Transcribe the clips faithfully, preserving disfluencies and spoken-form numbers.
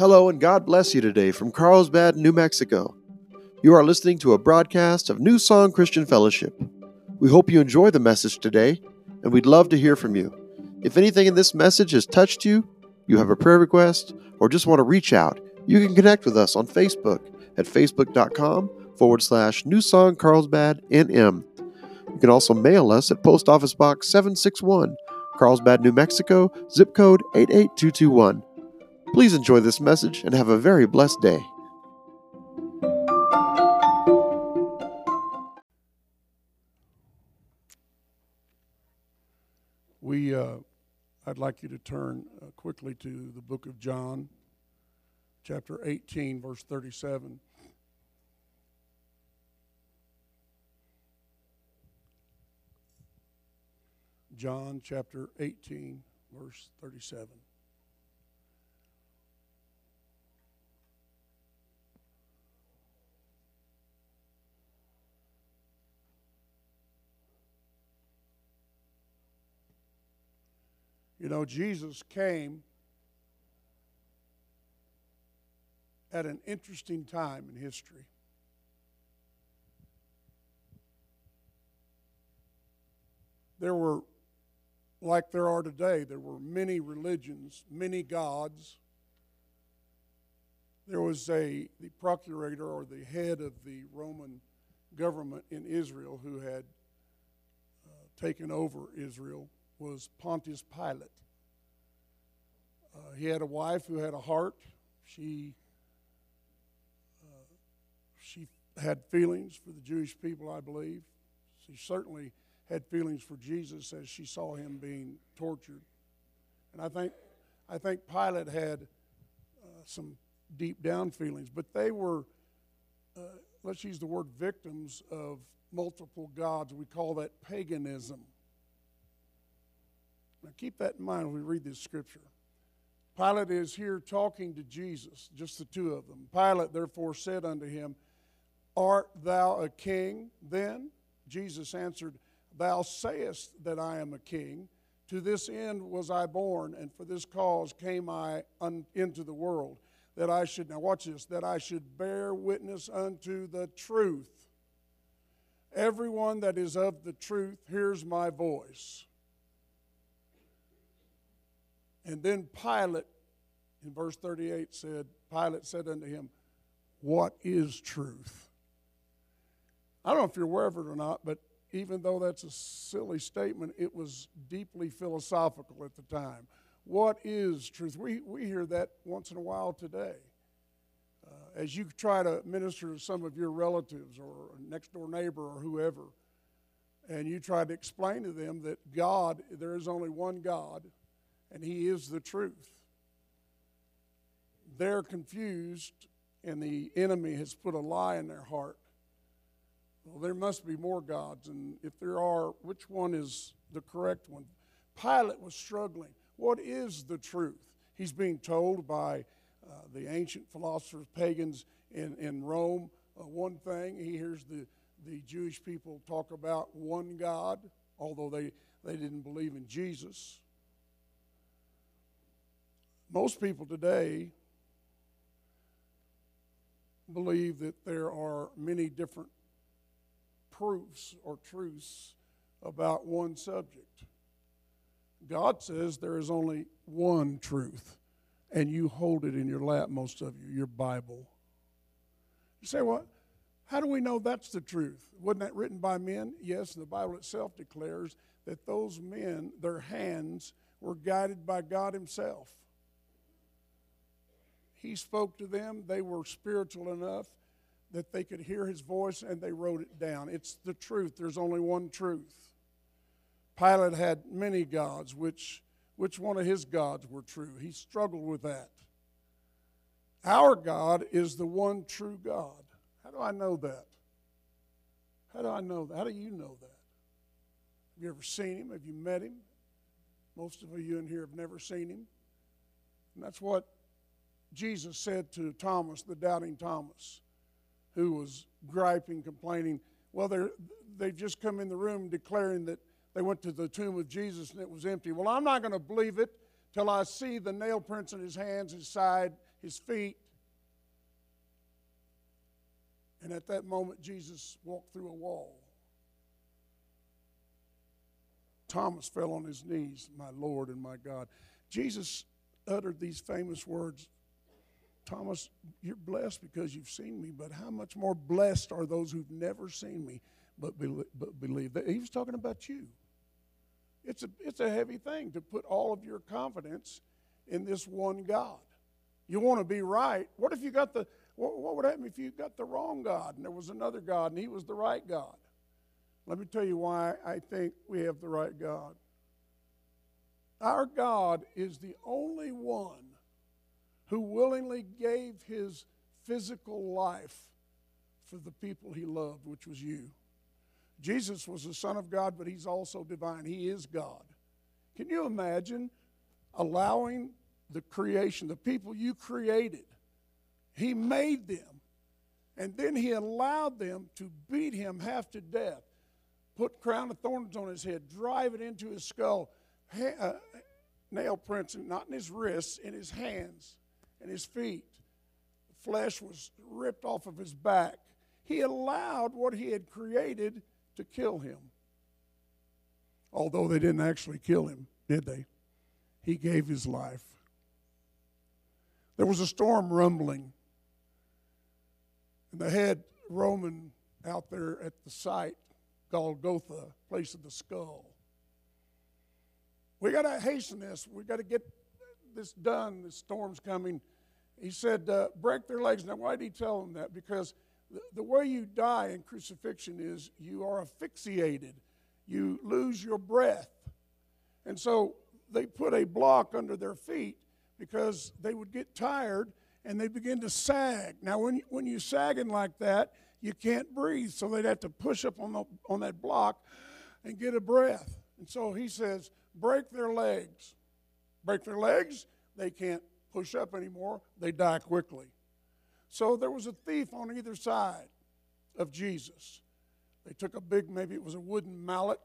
Hello and God bless you today from Carlsbad, New Mexico. You are listening to a broadcast of New Song Christian Fellowship. We hope you enjoy the message today, and we'd love to hear from you. If anything in this message has touched you, you have a prayer request, or just want to reach out, you can connect with us on Facebook at facebook.com forward slash New Song Carlsbad NM. You can also mail us at Post Office Box seven sixty-one, Carlsbad, New Mexico, zip code eight eight two two one. Please enjoy this message and have a very blessed day. We, uh, I'd like you to turn uh, quickly to the book of John, chapter eighteen, verse thirty-seven. John, chapter eighteen, verse thirty-seven. You know, Jesus came at an interesting time in history. There were, like there are today, there were many religions, many gods. There was a the procurator or the head of the Roman government in Israel who had uh, taken over Israel. Was Pontius Pilate. Uh, he had a wife who had a heart. She uh, she had feelings for the Jewish people, I believe. She certainly had feelings for Jesus as she saw him being tortured. And I think I think Pilate had uh, some deep down feelings, but they were uh, let's use the word victims of multiple gods. We call that paganism. Now keep that in mind when we read this scripture. Pilate is here talking to Jesus, just the two of them. Pilate therefore said unto him, Art thou a king then? Jesus answered, Thou sayest that I am a king. To this end was I born, and for this cause came I un- into the world, that I should, now watch this, that I should bear witness unto the truth. Everyone that is of the truth hears my voice. And then Pilate, in verse thirty-eight, said, Pilate said unto him, What is truth? I don't know if you're aware of it or not, but even though that's a silly statement, it was deeply philosophical at the time. What is truth? We, we hear that once in a while today. Uh, as you try to minister to some of your relatives or next door neighbor or whoever, and you try to explain to them that God, there is only one God, and he is the truth. They're confused, and the enemy has put a lie in their heart. Well, there must be more gods, and if there are, which one is the correct one? Pilate was struggling. What is the truth? He's being told by uh, the ancient philosophers, pagans in, in Rome, uh, one thing. He hears the, the Jewish people talk about one God, although they, they didn't believe in Jesus. Most people today believe that there are many different proofs or truths about one subject. God says there is only one truth, and you hold it in your lap, most of you, your Bible. You say, well, how do we know that's the truth? Wasn't that written by men? Yes, the Bible itself declares that those men, their hands, were guided by God himself. He spoke to them. They were spiritual enough that they could hear his voice, and they wrote it down. It's the truth. There's only one truth. Pilate had many gods. Which, which one of his gods were true? He struggled with that. Our God is the one true God. How do I know that? How do I know that? How do you know that? Have you ever seen him? Have you met him? Most of you in here have never seen him. And that's what Jesus said to Thomas, the doubting Thomas, who was griping, complaining. Well, they've just come in the room declaring that they went to the tomb of Jesus and it was empty. Well, I'm not going to believe it till I see the nail prints in his hands, his side, his feet. And at that moment, Jesus walked through a wall. Thomas fell on his knees, my Lord and my God. Jesus uttered these famous words, Thomas, you're blessed because you've seen me, but how much more blessed are those who've never seen me but believe? He was talking about you. It's a, it's a heavy thing to put all of your confidence in this one God. You want to be right. What if you got the, what, what would happen if you got the wrong God and there was another God and he was the right God? Let me tell you why I think we have the right God. Our God is the only one who willingly gave his physical life for the people he loved, which was you. Jesus was the Son of God, but he's also divine. He is God. Can you imagine allowing the creation, the people you created, he made them, and then he allowed them to beat him half to death, put a crown of thorns on his head, drive it into his skull, ha- uh, nail prints, not in his wrists, in his hands and his feet. The flesh was ripped off of his back. He allowed what he had created to kill him. Although they didn't actually kill him, did they? He gave his life. There was a storm rumbling, and the head Roman out there at the site, Golgotha, place of the skull. We got to hasten this. We got to get this done. The storm's coming. He said, uh, break their legs. Now, why did he tell them that? Because the, the way you die in crucifixion is you are asphyxiated. You lose your breath. And so they put a block under their feet because they would get tired and they begin to sag. Now, when you, when you're sagging like that, you can't breathe. So they'd have to push up on the, on that block and get a breath. And so he says, break their legs. Break their legs, they can't push up anymore. They die quickly. So there was a thief on either side of Jesus. They took a big, maybe it was a wooden mallet,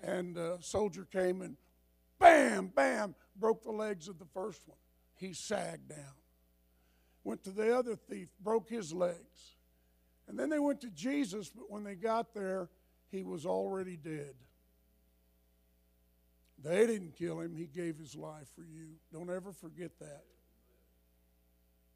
and a soldier came and bam, bam, broke the legs of the first one. He sagged down. Went to the other thief, broke his legs. And then they went to Jesus, but when they got there, he was already dead. They didn't kill him. He gave his life for you. Don't ever forget that.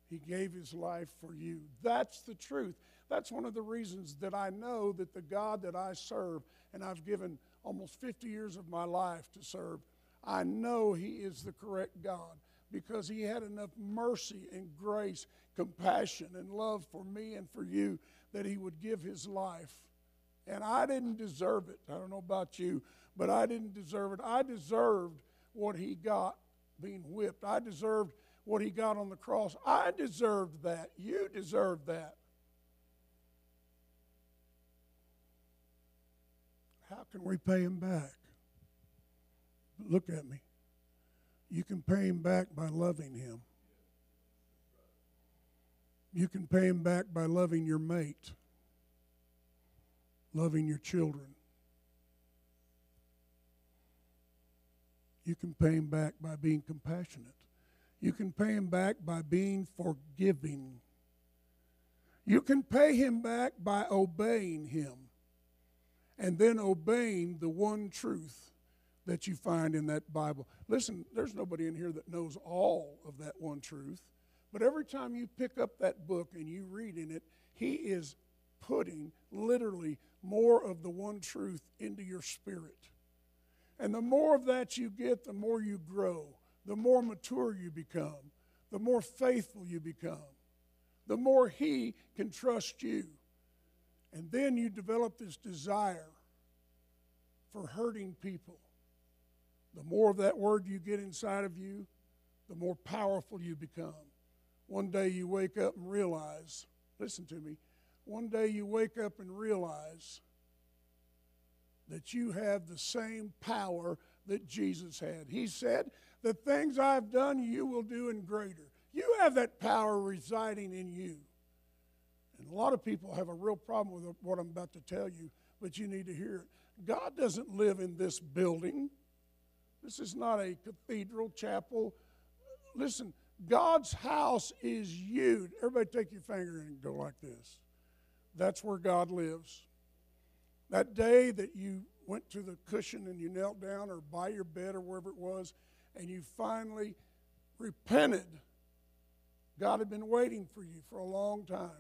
He gave his life for you. That's the truth. That's one of the reasons that I know that the God that I serve, and I've given almost fifty years of my life to serve, I know he is the correct God because he had enough mercy and grace, compassion and love for me and for you that he would give his life. And I didn't deserve it. I don't know about you, but I didn't deserve it. I deserved what he got being whipped. I deserved what he got on the cross. I deserved that. You deserved that. How can we pay him back? Look at me. You can pay him back by loving him. You can pay him back by loving your mate, loving your children. You can pay him back by being compassionate. You can pay him back by being forgiving. You can pay him back by obeying him and then obeying the one truth that you find in that Bible. Listen, there's nobody in here that knows all of that one truth, but every time you pick up that book and you read in it, he is putting literally more of the one truth into your spirit. And the more of that you get, the more you grow, the more mature you become, the more faithful you become, the more he can trust you. And then you develop this desire for hurting people. The more of that word you get inside of you, the more powerful you become. One day you wake up and realize, listen to me, one day you wake up and realize that you have the same power that Jesus had. He said, the things I've done, you will do in greater. You have that power residing in you. And a lot of people have a real problem with what I'm about to tell you, but you need to hear it. God doesn't live in this building. This is not a cathedral, chapel. Listen, God's house is you. Everybody take your finger and go like this. That's where God lives. That day that you went to the cushion and you knelt down or by your bed or wherever it was, and you finally repented, God had been waiting for you for a long time.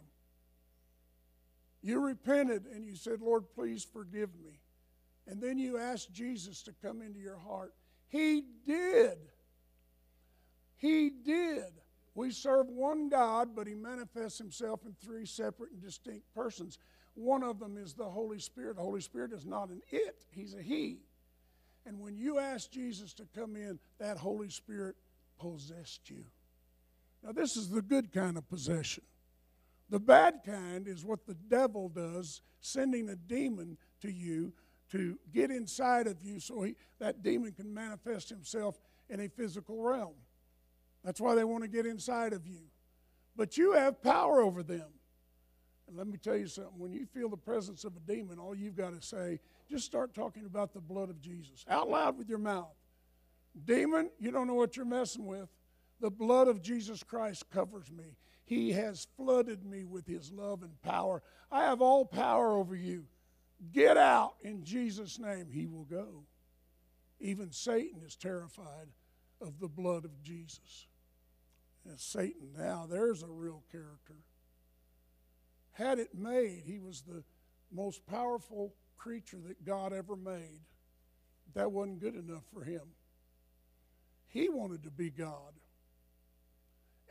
You repented and you said, Lord, please forgive me. And then you asked Jesus to come into your heart. He did. He did. We serve one God, but he manifests himself in three separate and distinct persons. One of them is the Holy Spirit. The Holy Spirit is not an it. He's a he. And when you asked Jesus to come in, that Holy Spirit possessed you. Now, this is the good kind of possession. The bad kind is what the devil does, sending a demon to you to get inside of you so he, that demon can manifest himself in a physical realm. That's why they want to get inside of you. But you have power over them. And let me tell you something. When you feel the presence of a demon, all you've got to say, just start talking about the blood of Jesus. Out loud with your mouth. Demon, you don't know what you're messing with. The blood of Jesus Christ covers me. He has flooded me with his love and power. I have all power over you. Get out in Jesus' name. He will go. Even Satan is terrified of the blood of Jesus. And Satan, now there's a real character. Had it made, he was the most powerful creature that God ever made. That wasn't good enough for him. He wanted to be God.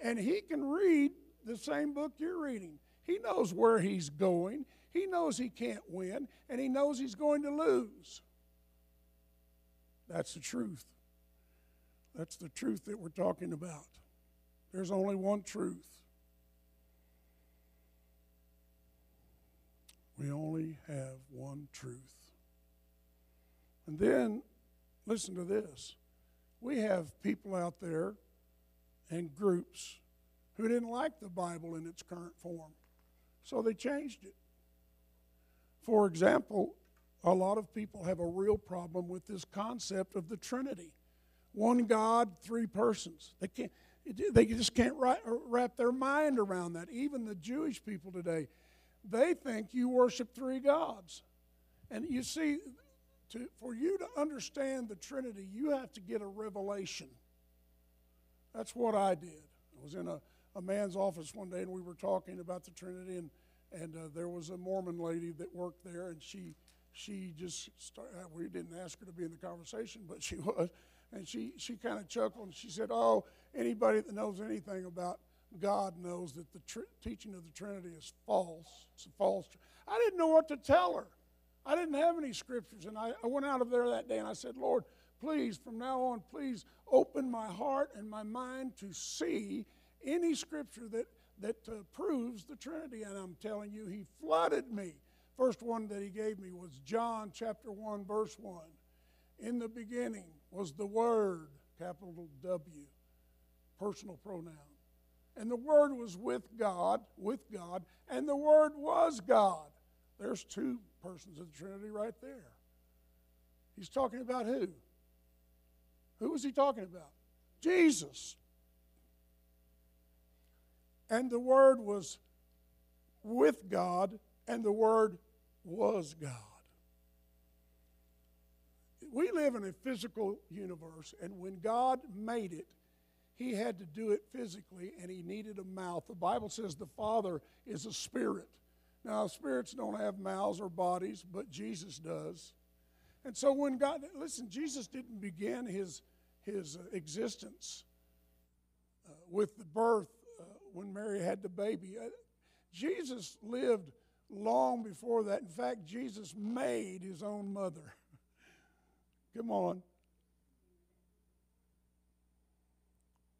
And he can read the same book you're reading. He knows where he's going. He knows he can't win, and he knows he's going to lose. That's the truth. That's the truth that we're talking about. There's only one truth. We only have one truth. And then, listen to this. We have people out there and groups who didn't like the Bible in its current form, so they changed it. For example, a lot of people have a real problem with this concept of the Trinity. One God, three persons. They can't, they just can't wrap their mind around that. Even the Jewish people today, they think you worship three gods. And you see, to, for you to understand the Trinity, you have to get a revelation. That's what I did. I was in a, a man's office one day, and we were talking about the Trinity, and And uh, there was a Mormon lady that worked there, and she she just started, we didn't ask her to be in the conversation, but she was. And she, she kind of chuckled, and she said, oh, anybody that knows anything about God knows that the tr- teaching of the Trinity is false. It's a false. Tr- I didn't know what to tell her. I didn't have any scriptures, and I, I went out of there that day, and I said, Lord, please, from now on, please open my heart and my mind to see any scripture that, that uh, proves the Trinity. And I'm telling you, he flooded me. First one that he gave me was John chapter one, verse one. In the beginning was the Word, capital W, personal pronoun. And the Word was with God, with God, and the Word was God. There's two persons of the Trinity right there. He's talking about who? Who was he talking about? Jesus. And the Word was with God, and the Word was God. We live in a physical universe, and when God made it, he had to do it physically, and he needed a mouth. The Bible says the Father is a spirit. Now, spirits don't have mouths or bodies, but Jesus does. And so when God, listen, Jesus didn't begin his, his existence uh, with the birth when Mary had the baby. Jesus lived long before that. In fact, Jesus made his own mother. Come on.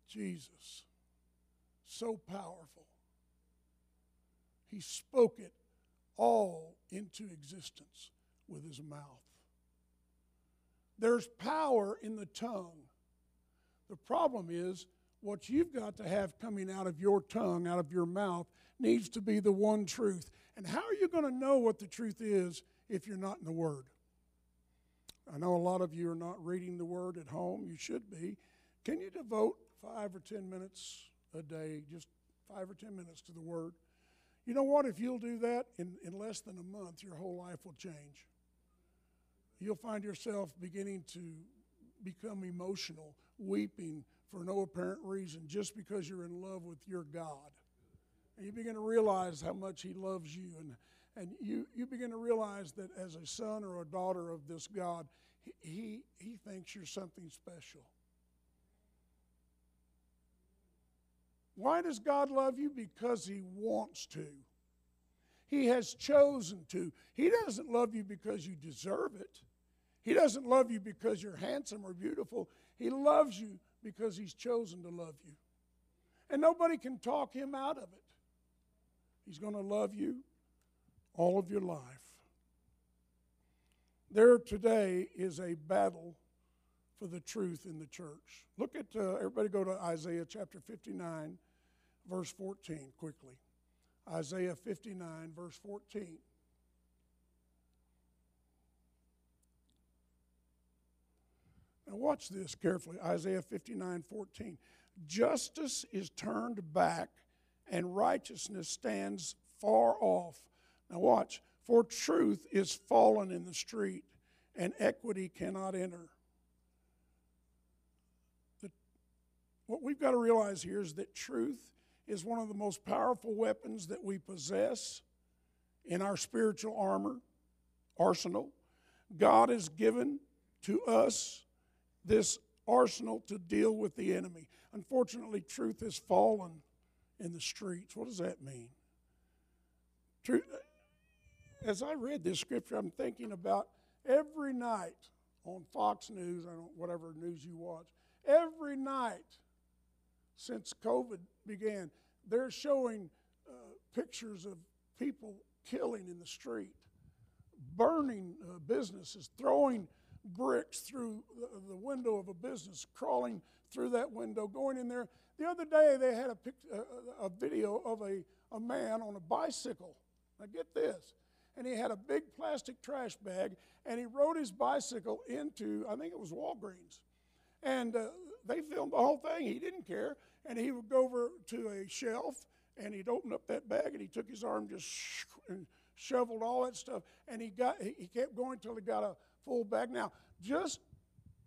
Jesus, so powerful. He spoke it all into existence with his mouth. There's power in the tongue. The problem is, what you've got to have coming out of your tongue, out of your mouth, needs to be the one truth. And how are you going to know what the truth is if you're not in the Word? I know a lot of you are not reading the Word at home. You should be. Can you devote five or ten minutes a day, just five or ten minutes to the Word. You know what? If you'll do that, in, in less than a month, your whole life will change. You'll find yourself beginning to become emotional, weeping for no apparent reason, just because you're in love with your God. And you begin to realize how much He loves you, and, and you, you begin to realize that as a son or a daughter of this God, he, he, he thinks you're something special. Why does God love you? Because He wants to. He has chosen to. He doesn't love you because you deserve it. He doesn't love you because you're handsome or beautiful. He loves you because He's chosen to love you. And nobody can talk Him out of it. He's going to love you all of your life. There today is a battle for the truth in the church. Look at, uh, everybody go to Isaiah chapter fifty-nine, verse fourteen, quickly. Isaiah fifty-nine, verse fourteen. Now watch this carefully, Isaiah fifty-nine, fourteen. Justice is turned back, and righteousness stands far off. Now watch. For truth is fallen in the street, and equity cannot enter. The, what we've got to realize here is that truth is one of the most powerful weapons that we possess in our spiritual armor, arsenal. God has given to us this arsenal to deal with the enemy. Unfortunately, truth has fallen in the streets. What does that mean? Truth, as I read this scripture, I'm thinking about every night on Fox News, I don't, whatever news you watch, every night since COVID began, they're showing uh, pictures of people killing in the street, burning uh, businesses, throwing bricks through the window of a business, crawling through that window, going in there. The other day they had a, pic, a, a video of a, a man on a bicycle. Now get this. And he had a big plastic trash bag, and he rode his bicycle into, I think it was Walgreens. And uh, they filmed the whole thing. He didn't care. And he would go over to a shelf, and he'd open up that bag, and he took his arm just sh and shoveled all that stuff. And he, got, he, he kept going until he got a full bag. Now, just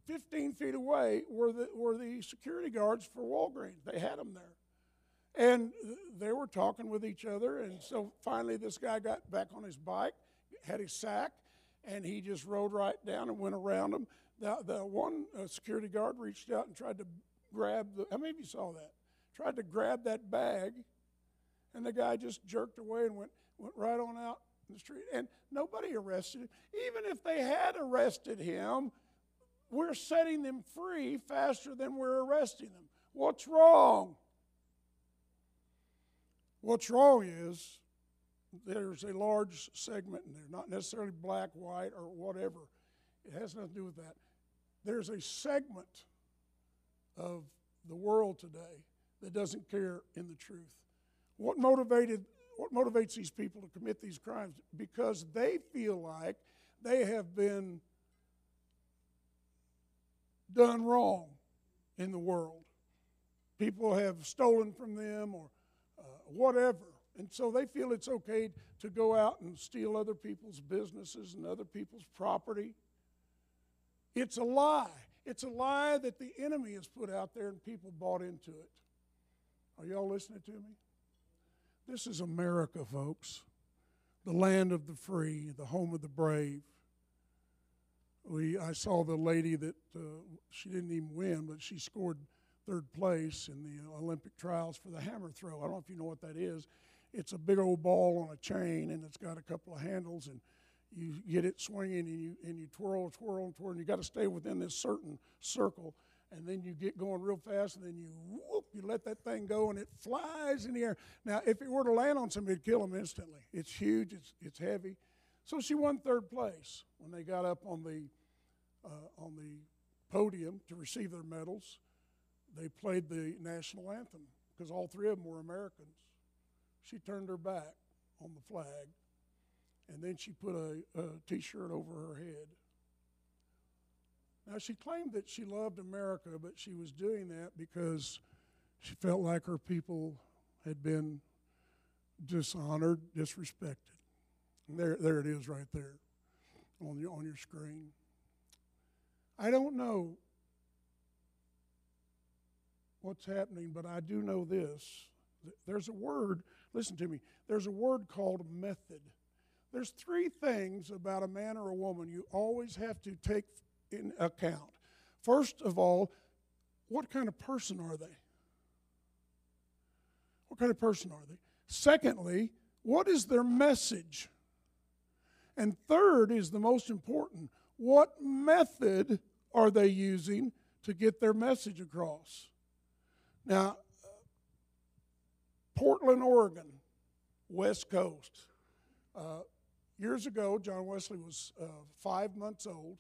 fifteen feet away were the, were the security guards for Walgreens. They had them there. And they were talking with each other. And so finally this guy got back on his bike, had his sack, and he just rode right down and went around them. The, the one uh, security guard reached out and tried to grab the, how many of you saw that? Tried to grab that bag, and the guy just jerked away and went, went right on out in the street. And nobody arrested him. Even if they had arrested him, we're setting them free faster than we're arresting them. What's wrong? What's wrong is there's a large segment in there, not necessarily black, white, or whatever. It has nothing to do with that. There's a segment of the world today that doesn't care in the truth. What motivated, what motivates these people to commit these crimes? Because they feel like they have been done wrong in the world. People have stolen from them or Uh, whatever, and so they feel it's okay to go out and steal other people's businesses and other people's property. It's a lie. It's a lie that the enemy has put out there, and people bought into it. Are y'all listening to me? This is America, folks. The land of the free, the home of the brave. We, I saw the lady that, uh, she didn't even win, but she scored third place in the Olympic trials for the hammer throw. I don't know if you know what that is. It's a big old ball on a chain, and it's got a couple of handles, and you get it swinging, and you, and you twirl, twirl, and twirl, and you got to stay within this certain circle, and then you get going real fast, and then you whoop, you let that thing go, and it flies in the air. Now, if it were to land on somebody, it'd kill them instantly. It's huge. It's, it's heavy. So she won third place when they got up on the, uh, on the podium to receive their medals. They played the national anthem because all three of them were Americans. She turned her back on the flag, and then she put a, a T-shirt over her head. Now, she claimed that she loved America, but she was doing that because she felt like her people had been dishonored, disrespected. And there, there it is right there on your, on your screen. I don't know what's happening, but I do know this. There's a word, listen to me, there's a word called method. There's three things about a man or a woman you always have to take in account. First of all, what kind of person are they? What kind of person are they? Secondly, what is their message? And third is the most important. What method are they using to get their message across? Now, Portland, Oregon, West Coast. Uh, years ago, John Wesley was uh, five months old.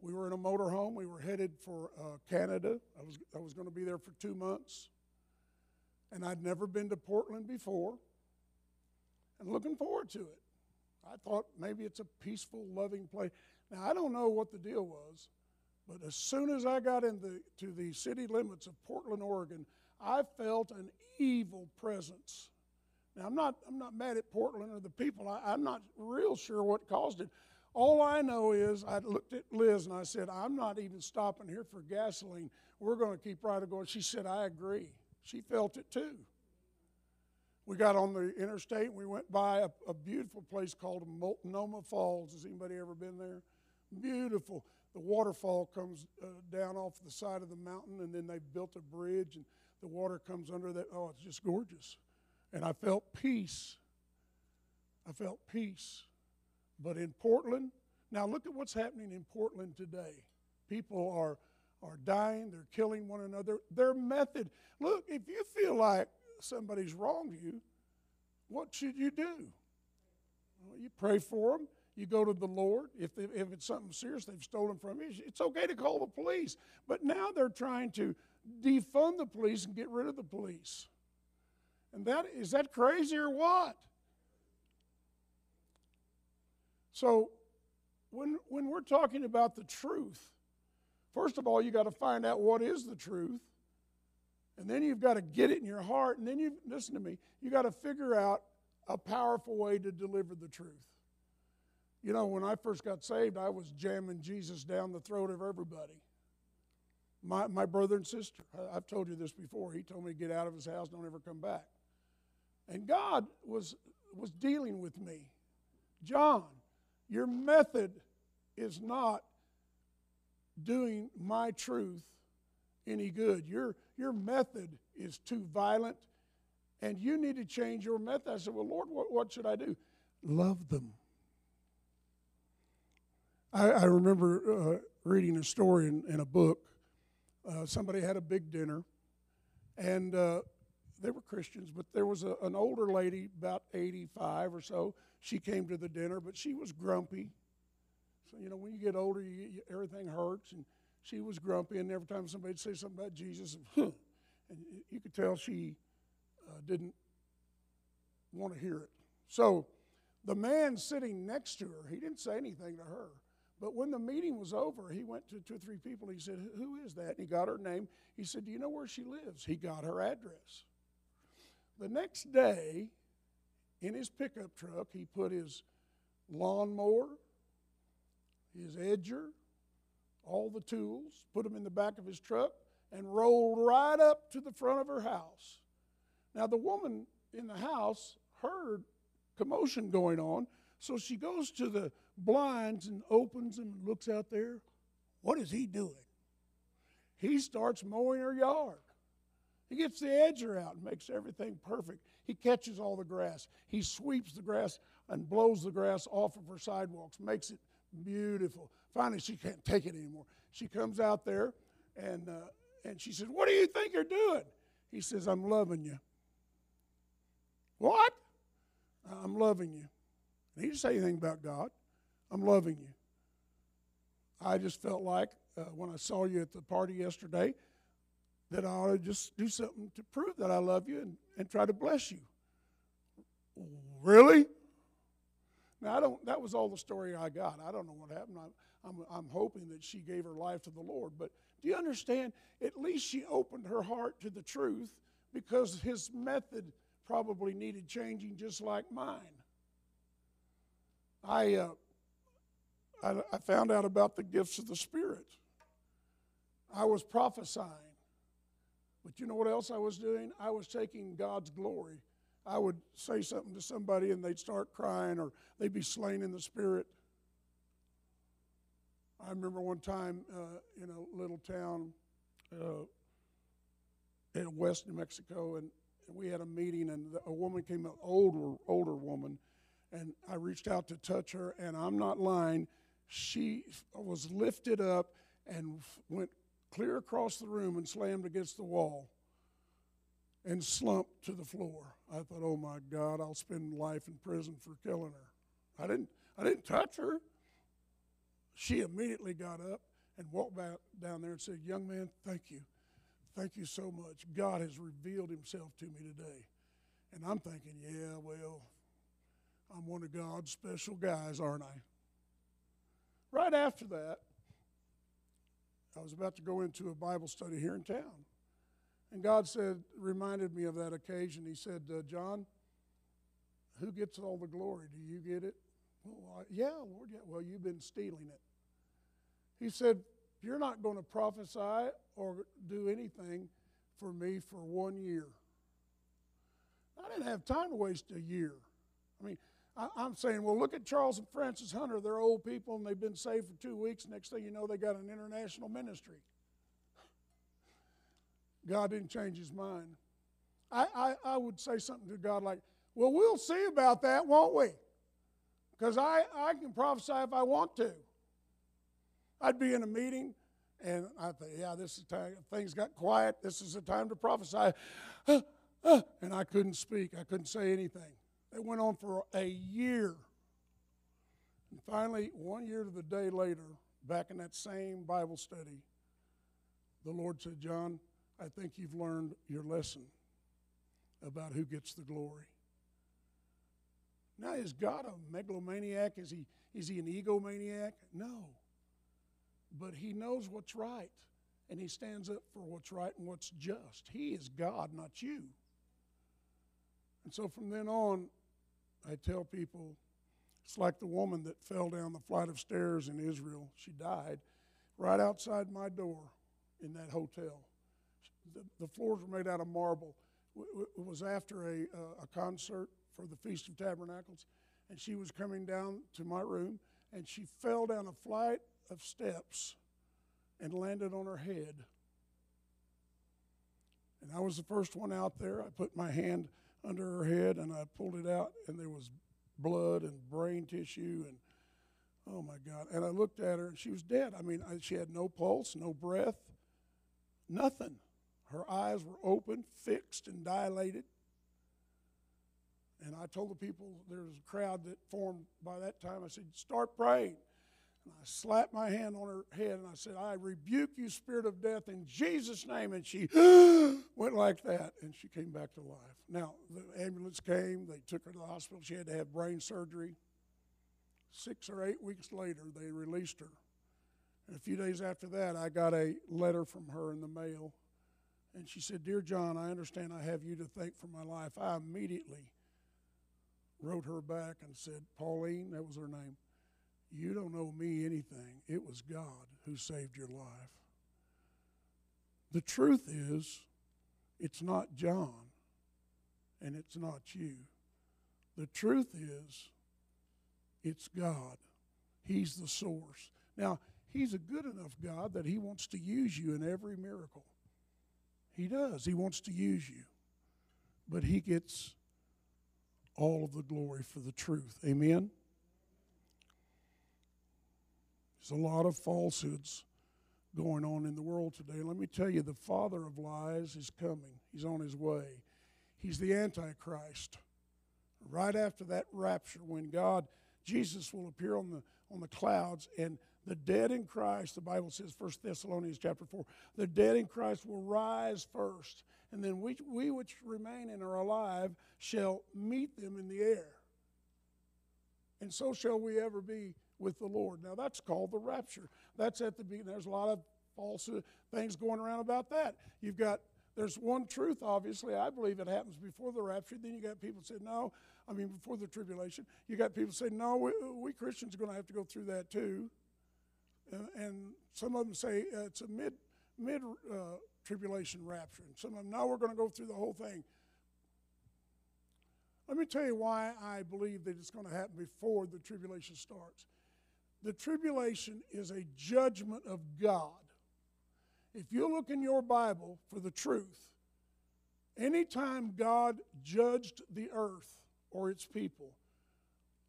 We were in a motorhome. We were headed for uh, Canada. I was, I was going to be there for two months. And I'd never been to Portland before. And looking forward to it. I thought maybe it's a peaceful, loving place. Now, I don't know what the deal was, but as soon as I got into to the city limits of Portland, Oregon, I felt an evil presence. Now, I'm not, I'm not mad at Portland or the people. I, I'm not real sure what caused it. All I know is I looked at Liz and I said, I'm not even stopping here for gasoline. We're going to keep right going. She said, I agree. She felt it too. We got on the interstate and we went by a, a beautiful place called Multnomah Falls. Has anybody ever been there? Beautiful. The waterfall comes uh, down off the side of the mountain, and then they built a bridge and the water comes under that. Oh, it's just gorgeous. And I felt peace. I felt peace. But in Portland, now look at what's happening in Portland today. People are, are dying. They're killing one another. Their method. Look, if you feel like somebody's wronged you, what should you do? Well, you pray for them. You go to the Lord. If they, if it's something serious they've stolen from you, it's okay to call the police. But now they're trying to defund the police and get rid of the police. And that, is that crazy or what? So when, when we're talking about the truth, first of all, you got to find out what is the truth. And then you've got to get it in your heart. And then, you listen to me, you got to figure out a powerful way to deliver the truth. You know, when I first got saved, I was jamming Jesus down the throat of everybody. My, my brother and sister, I, I've told you this before. He told me to get out of his house, don't ever come back. And God was, was dealing with me. John, your method is not doing my truth any good. Your, your method is too violent, and you need to change your method. I said, well, Lord, what, what should I do? Love them. I, I remember uh, reading a story in, in a book. Uh, somebody had a big dinner, and uh, they were Christians, but there was a, an older lady, about eighty-five or so. She came to the dinner, but she was grumpy. So, you know, when you get older, you, you, everything hurts, and she was grumpy, and every time somebody'd say something about Jesus, and you could tell she uh, didn't want to hear it. So the man sitting next to her, he didn't say anything to her. But when the meeting was over, he went to two or three people. He said, who is that? And he got her name. He said, do you know where she lives? He got her address. The next day, in his pickup truck, he put his lawnmower, his edger, all the tools, put them in the back of his truck, and rolled right up to the front of her house. Now, the woman in the house heard commotion going on, so she goes to the blinds and opens them and looks out there. What is he doing? He starts mowing her yard. He gets the edger out and makes everything perfect. He catches all the grass. He sweeps the grass and blows the grass off of her sidewalks, makes it beautiful. Finally, she can't take it anymore. She comes out there, and, uh, and she says, what do you think you're doing? He says, I'm loving you. What? I'm loving you. And he didn't say anything about God. I'm loving you. I just felt like uh, when I saw you at the party yesterday that I ought to just do something to prove that I love you and, and try to bless you. Really? Now, I don't, that was all the story I got. I don't know what happened. I, I'm, I'm hoping that she gave her life to the Lord. But do you understand? At least she opened her heart to the truth, because his method probably needed changing just like mine. I, uh, I, I found out about the gifts of the Spirit. I was prophesying. But you know what else I was doing? I was taking God's glory. I would say something to somebody and they'd start crying, or they'd be slain in the Spirit. I remember one time uh, in a little town uh, in West New Mexico, and we had a meeting, and a woman came, an older, older woman, and I reached out to touch her, and I'm not lying. She was lifted up and went clear across the room and slammed against the wall and slumped to the floor. I thought, oh, my God, I'll spend life in prison for killing her. I didn't, I didn't touch her. She immediately got up and walked back down there and said, young man, thank you. Thank you so much. God has revealed himself to me today. And I'm thinking, yeah, well, I'm one of God's special guys, aren't I? Right after that, I was about to go into a Bible study here in town. And God said, reminded me of that occasion. He said, uh, John, who gets all the glory? Do you get it? Well, I, yeah, Lord, yeah. Well, you've been stealing it. He said, you're not going to prophesy or do anything for me for one year. I didn't have time to waste a year. I mean, I, I'm saying, well, look at Charles and Francis Hunter. They're old people, and they've been saved for two weeks. Next thing you know, they got an international ministry. God didn't change his mind. I, I, I would say something to God like, well, we'll see about that, won't we? Because I, I can prophesy if I want to. I'd be in a meeting, and I think, yeah, this is time. Things got quiet. This is the time to prophesy. And I couldn't speak. I couldn't say anything. It went on for a year. And finally, one year to the day later, back in that same Bible study, the Lord said, John, I think you've learned your lesson about who gets the glory. Now, is God a megalomaniac? Is he, is he an egomaniac? No. But he knows what's right, and he stands up for what's right and what's just. He is God, not you. And so from then on, I tell people, it's like the woman that fell down the flight of stairs in Israel. She died right outside my door in that hotel. The, the floors were made out of marble. It was after a, uh, a concert for the Feast of Tabernacles, and she was coming down to my room, and she fell down a flight of steps and landed on her head. And I was the first one out there. I put my hand under her head, and I pulled it out, and there was blood and brain tissue, and oh, my God. And I looked at her, and she was dead. I mean, I, she had no pulse, no breath, nothing. Her eyes were open, fixed, and dilated. And I told the people, there was a crowd that formed by that time. I said, start praying. And I slapped my hand on her head, and I said, I rebuke you, spirit of death, in Jesus' name. And she went like that, and she came back to life. Now, the ambulance came. They took her to the hospital. She had to have brain surgery. Six or eight weeks later, they released her. And a few days after that, I got a letter from her in the mail. And she said, Dear John, I understand I have you to thank for my life. I immediately wrote her back and said, Pauline, that was her name, you don't owe me anything. It was God who saved your life. The truth is, it's not John, and it's not you. The truth is, it's God. He's the source. Now, he's a good enough God that he wants to use you in every miracle. He does. He wants to use you. But he gets all of the glory for the truth. Amen? There's a lot of falsehoods going on in the world today. Let me tell you, the father of lies is coming. He's on his way. He's the Antichrist. Right after that rapture, when God, Jesus will appear on the, on the clouds, and the dead in Christ, the Bible says, First Thessalonians chapter four, the dead in Christ will rise first, and then we, we which remain and are alive shall meet them in the air. And so shall we ever be with the Lord. Now that's called the rapture. That's at the beginning. There's a lot of false things going around about that. You've got, there's one truth, obviously. I believe it happens before the rapture. Then you got people say, no, I mean before the tribulation. You got people say, no, we, we Christians are going to have to go through that too. Uh, and some of them say uh, it's a mid, mid uh, tribulation rapture. And some of them, no, we're going to go through the whole thing. Let me tell you why I believe that it's going to happen before the tribulation starts. The tribulation is a judgment of God. If you look in your Bible for the truth, anytime God judged the earth or its people,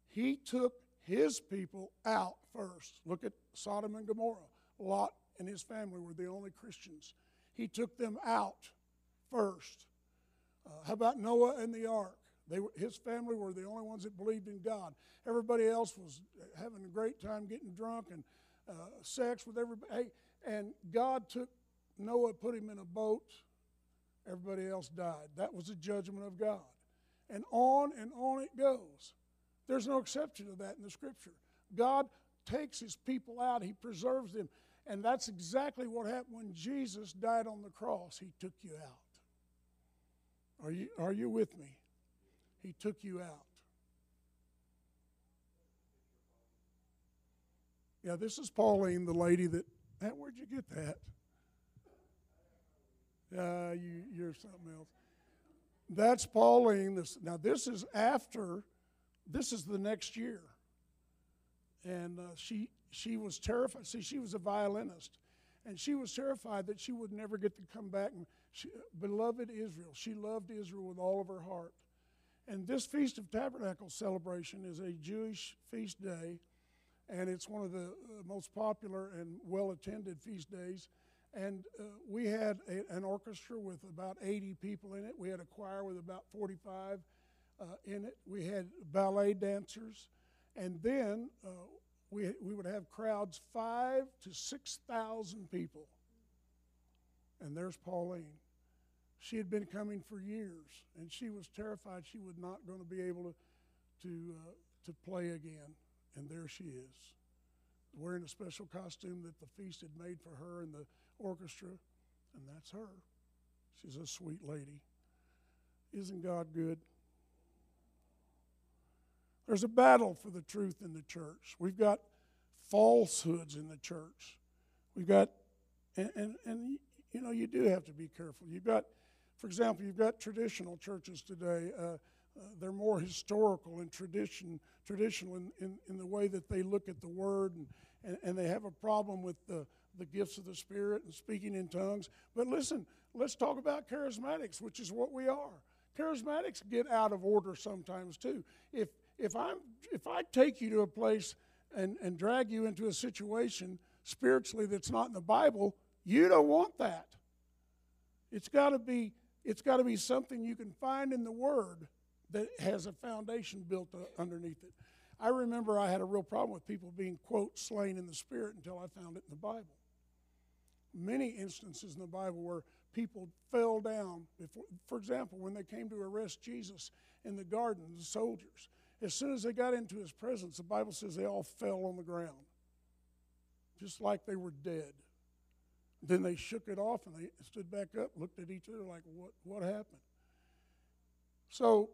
he took his people out first. Look at Sodom and Gomorrah. Lot and his family were the only Christians. He took them out first. Uh, how about Noah and the ark? They were, his family were the only ones that believed in God. Everybody else was having a great time getting drunk and uh, sex with everybody. And God took Noah, put him in a boat. Everybody else died. That was the judgment of God. And on and on it goes. There's no exception to that in the Scripture. God takes his people out. He preserves them. And that's exactly what happened when Jesus died on the cross. He took you out. Are you, are you with me? He took you out. Yeah, this is Pauline, the lady that, that where'd you get that? Uh, you, you're something else. That's Pauline. This, now, this is after, this is the next year. And uh, she, she was terrified. See, she was a violinist. And she was terrified that she would never get to come back. And she, beloved Israel. She loved Israel with all of her heart. And this Feast of Tabernacles celebration is a Jewish feast day, and it's one of the most popular and well-attended feast days. And uh, we had a, an orchestra with about eighty people in it. We had a choir with about forty-five uh, in it. We had ballet dancers. And then uh, we, we would have crowds, five to six thousand people. And there's Pauline. She had been coming for years, and she was terrified she was not going to be able to to, uh, to play again. And there she is, wearing a special costume that the feast had made for her and the orchestra, and that's her. She's a sweet lady. Isn't God good? There's a battle for the truth in the church. We've got falsehoods in the church. We've got, and, and, and you know, you do have to be careful. You've got, for example, you've got traditional churches today. Uh, uh, they're more historical and tradition, traditional in, in, in the way that they look at the Word, and, and, and they have a problem with the, the gifts of the Spirit and speaking in tongues. But listen, let's talk about charismatics, which is what we are. Charismatics get out of order sometimes too. If if I'm if I take you to a place and, and drag you into a situation spiritually that's not in the Bible, you don't want that. It's got to be, it's got to be something you can find in the Word that has a foundation built underneath it. I remember I had a real problem with people being, quote, slain in the Spirit until I found it in the Bible. Many instances in the Bible where people fell down. Before, for example, when they came to arrest Jesus in the garden, the soldiers, as soon as they got into his presence, the Bible says they all fell on the ground, just like they were dead. Then they shook it off and they stood back up, looked at each other like, what, what happened? So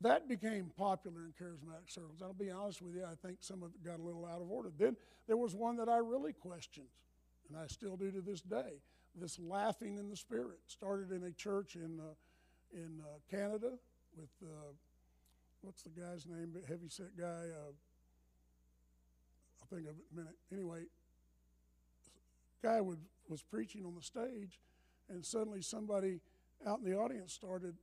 that became popular in charismatic circles. I'll be honest with you, I think some of it got a little out of order. Then there was one that I really questioned, and I still do to this day, this laughing in the Spirit. Started in a church in, uh, in uh, Canada with, uh, what's the guy's name, heavyset guy, uh, I'll think of it in a minute, anyway. Guy would, was preaching on the stage, and suddenly somebody out in the audience started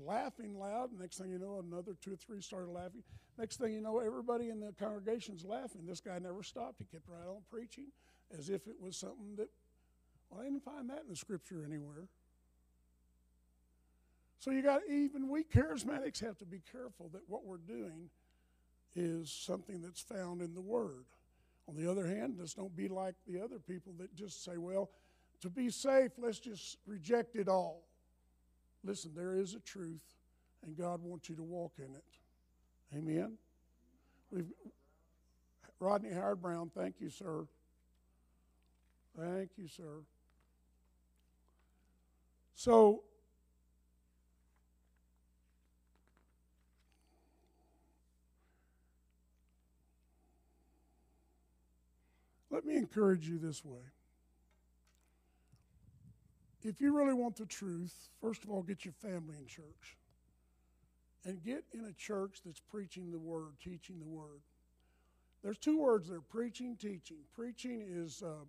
laughing loud. Next thing you know, another two or three started laughing. Next thing you know, everybody in the congregation's laughing. This guy never stopped. He kept right on preaching as if it was something that, well, I didn't find that in the Scripture anywhere. So you got, even we charismatics have to be careful that what we're doing is something that's found in the Word. On the other hand, just don't be like the other people that just say, well, to be safe, let's just reject it all. Listen, there is a truth, and God wants you to walk in it. Amen? We've, Rodney Howard Brown, thank you, sir. Thank you, sir. So, let me encourage you this way. If you really want the truth, first of all, get your family in church. And get in a church that's preaching the word, teaching the word. There's two words there, preaching, teaching. Preaching is uh,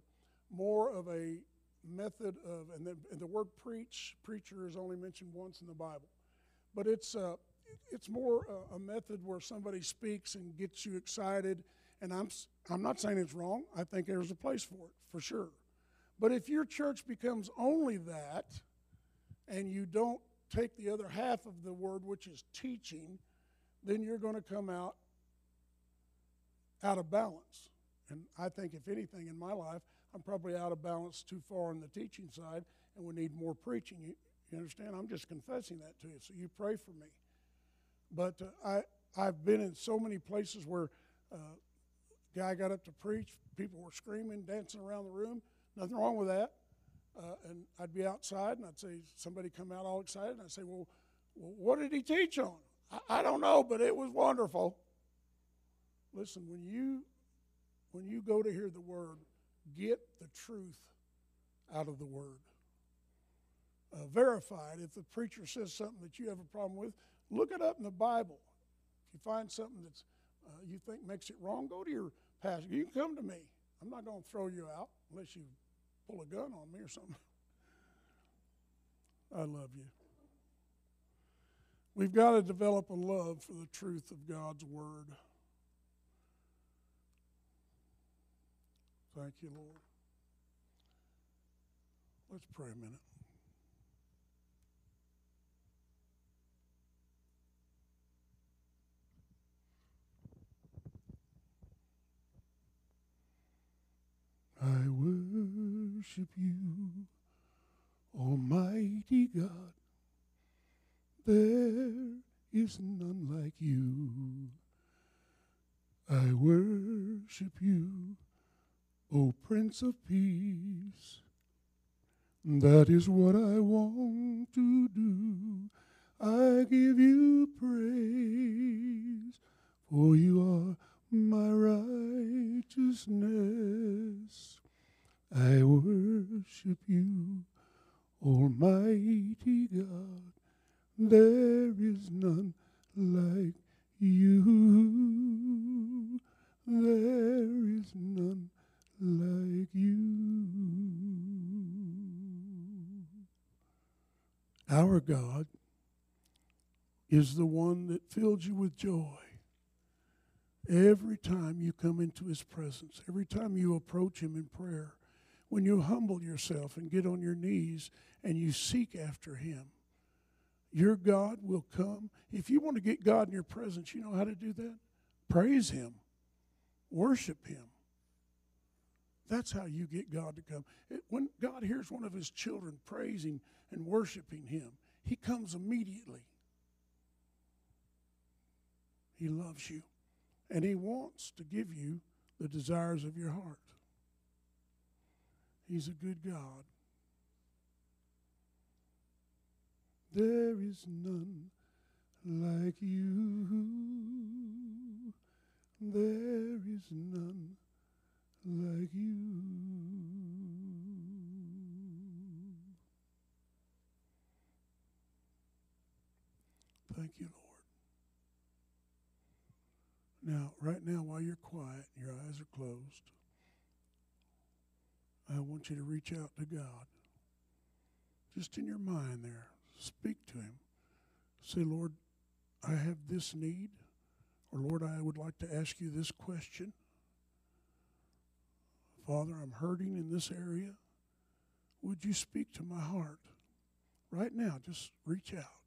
more of a method of, and the, and the word preach, preacher is only mentioned once in the Bible. But it's, uh, it's more a, a method where somebody speaks and gets you excited. And I'm, I'm not saying it's wrong. I think there's a place for it, for sure. But if your church becomes only that, and you don't take the other half of the word, which is teaching, then you're going to come out out of balance. And I think, if anything, in my life, I'm probably out of balance too far on the teaching side, and we need more preaching. You, you understand? I'm just confessing that to you, so you pray for me. But uh, I, I've been in so many places where uh, a guy got up to preach, people were screaming, dancing around the room. Nothing wrong with that. Uh, and I'd be outside, and I'd say, somebody come out all excited, and I'd say, well, what did he teach on? I, I don't know, but it was wonderful. Listen, when you, when you go to hear the word, get the truth out of the word. Uh, verify it. If the preacher says something that you have a problem with, look it up in the Bible. If you find something that uh, you think makes it wrong, go to your pastor. You can come to me. I'm not going to throw you out unless you pull a gun on me or something. I love you. We've got to develop a love for the truth of God's word. Thank you, Lord. Let's pray a minute. I worship you, Almighty God. There is none like you. I worship you, O Prince of Peace. That is what I want to do. I give you praise, for you are my righteousness. I worship you, Almighty God. There is none like you. There is none like you. Our God is the one that fills you with joy. Every time you come into his presence, every time you approach him in prayer, when you humble yourself and get on your knees and you seek after him, your God will come. If you want to get God in your presence, you know how to do that? Praise him. Worship him. That's how you get God to come. It, when God hears one of his children praising and worshiping him, he comes immediately. He loves you. And he wants to give you the desires of your heart. He's a good God. There is none like you. There is none like you. Thank you, Lord. Now, right now, while you're quiet, your eyes are closed, I want you to reach out to God. Just in your mind there, speak to him. Say, Lord, I have this need, or Lord, I would like to ask you this question. Father, I'm hurting in this area. Would you speak to my heart? Right now, just reach out.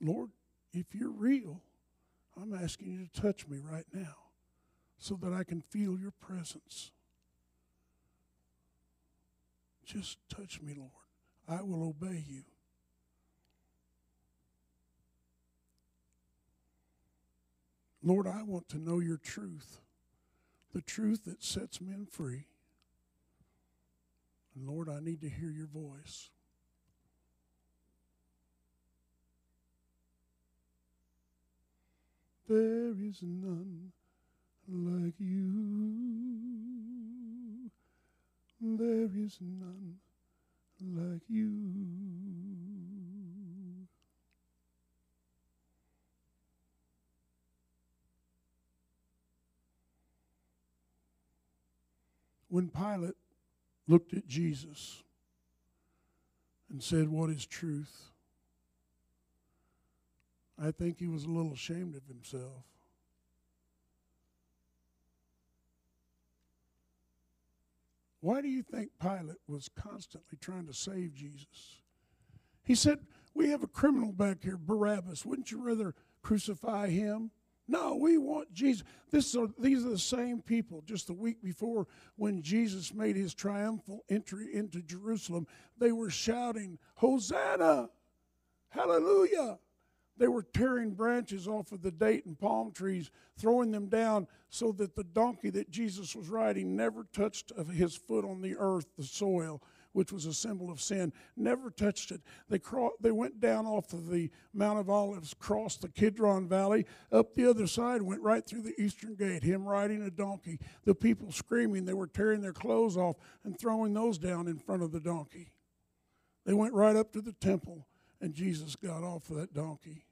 Lord, if you're real, I'm asking you to touch me right now so that I can feel your presence. Just touch me, Lord. I will obey you. Lord, I want to know your truth. the truth that sets men free. And Lord, I need to hear your voice. There is none like you. There is none like you. When Pilate looked at Jesus and said, "What is truth?" I think he was a little ashamed of himself. Why do you think Pilate was constantly trying to save Jesus? He said, "We have a criminal back here, Barabbas. Wouldn't you rather crucify him?" No, we want Jesus. This are, these are the same people just the week before when Jesus made his triumphal entry into Jerusalem. They were shouting, "Hosanna! Hallelujah!" They were tearing branches off of the date and palm trees, throwing them down so that the donkey that Jesus was riding never touched his foot on the earth, the soil, which was a symbol of sin, never touched it. They cro- they went down off of the Mount of Olives, crossed the Kidron Valley, up the other side, went right through the Eastern Gate, him riding a donkey, the people screaming. They were tearing their clothes off and throwing those down in front of the donkey. They went right up to the temple. And Jesus got off of that donkey.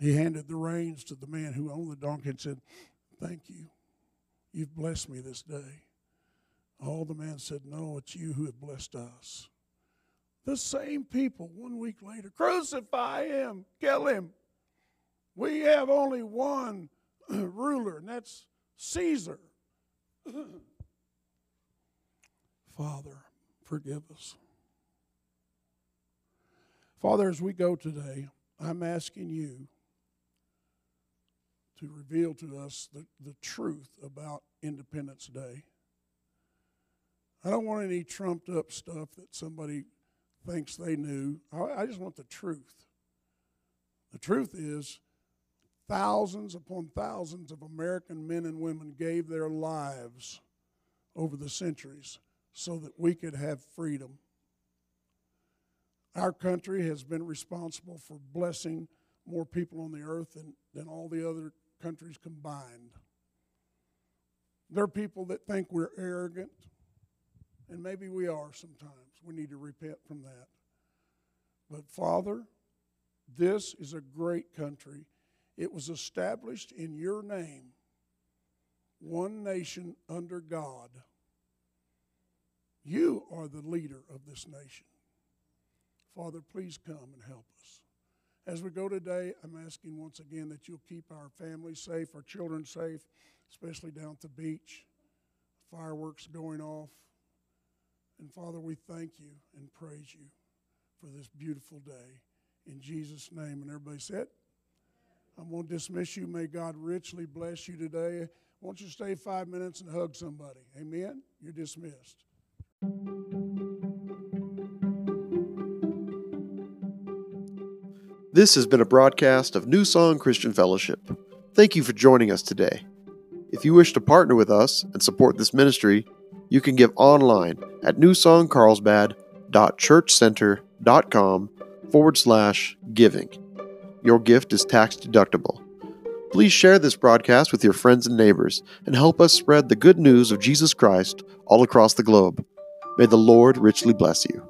He handed the reins to the man who owned the donkey and said, "Thank you. You've blessed me this day." All the man said, "No, it's you who have blessed us." The same people one week later, "Crucify him, kill him. We have only one ruler, and that's Caesar." Father, forgive us. Father, as we go today, I'm asking you to reveal to us the, the truth about Independence Day. I don't want any trumped up stuff that somebody thinks they knew. I, I just want the truth. The truth is, thousands upon thousands of American men and women gave their lives over the centuries so that we could have freedom. Our country has been responsible for blessing more people on the earth than, than all the other countries combined. There are people that think we're arrogant, and maybe we are sometimes. We need to repent from that. But Father, this is a great country. It was established in your name, one nation under God. You are the leader of this nation. Father, please come and help us. As we go today, I'm asking once again that you'll keep our families safe, our children safe, especially down at the beach, fireworks going off. And Father, we thank you and praise you for this beautiful day. In Jesus' name, and everybody said, I'm going to dismiss you. May God richly bless you today. Won't you stay five minutes and hug somebody? Amen? You're dismissed. This has been a broadcast of New Song Christian Fellowship. Thank you for joining us today. If you wish to partner with us and support this ministry, you can give online at newsongcarlsbad.churchcenter.com forward slash giving. Your gift is tax deductible. Please share this broadcast with your friends and neighbors and help us spread the good news of Jesus Christ all across the globe. May the Lord richly bless you.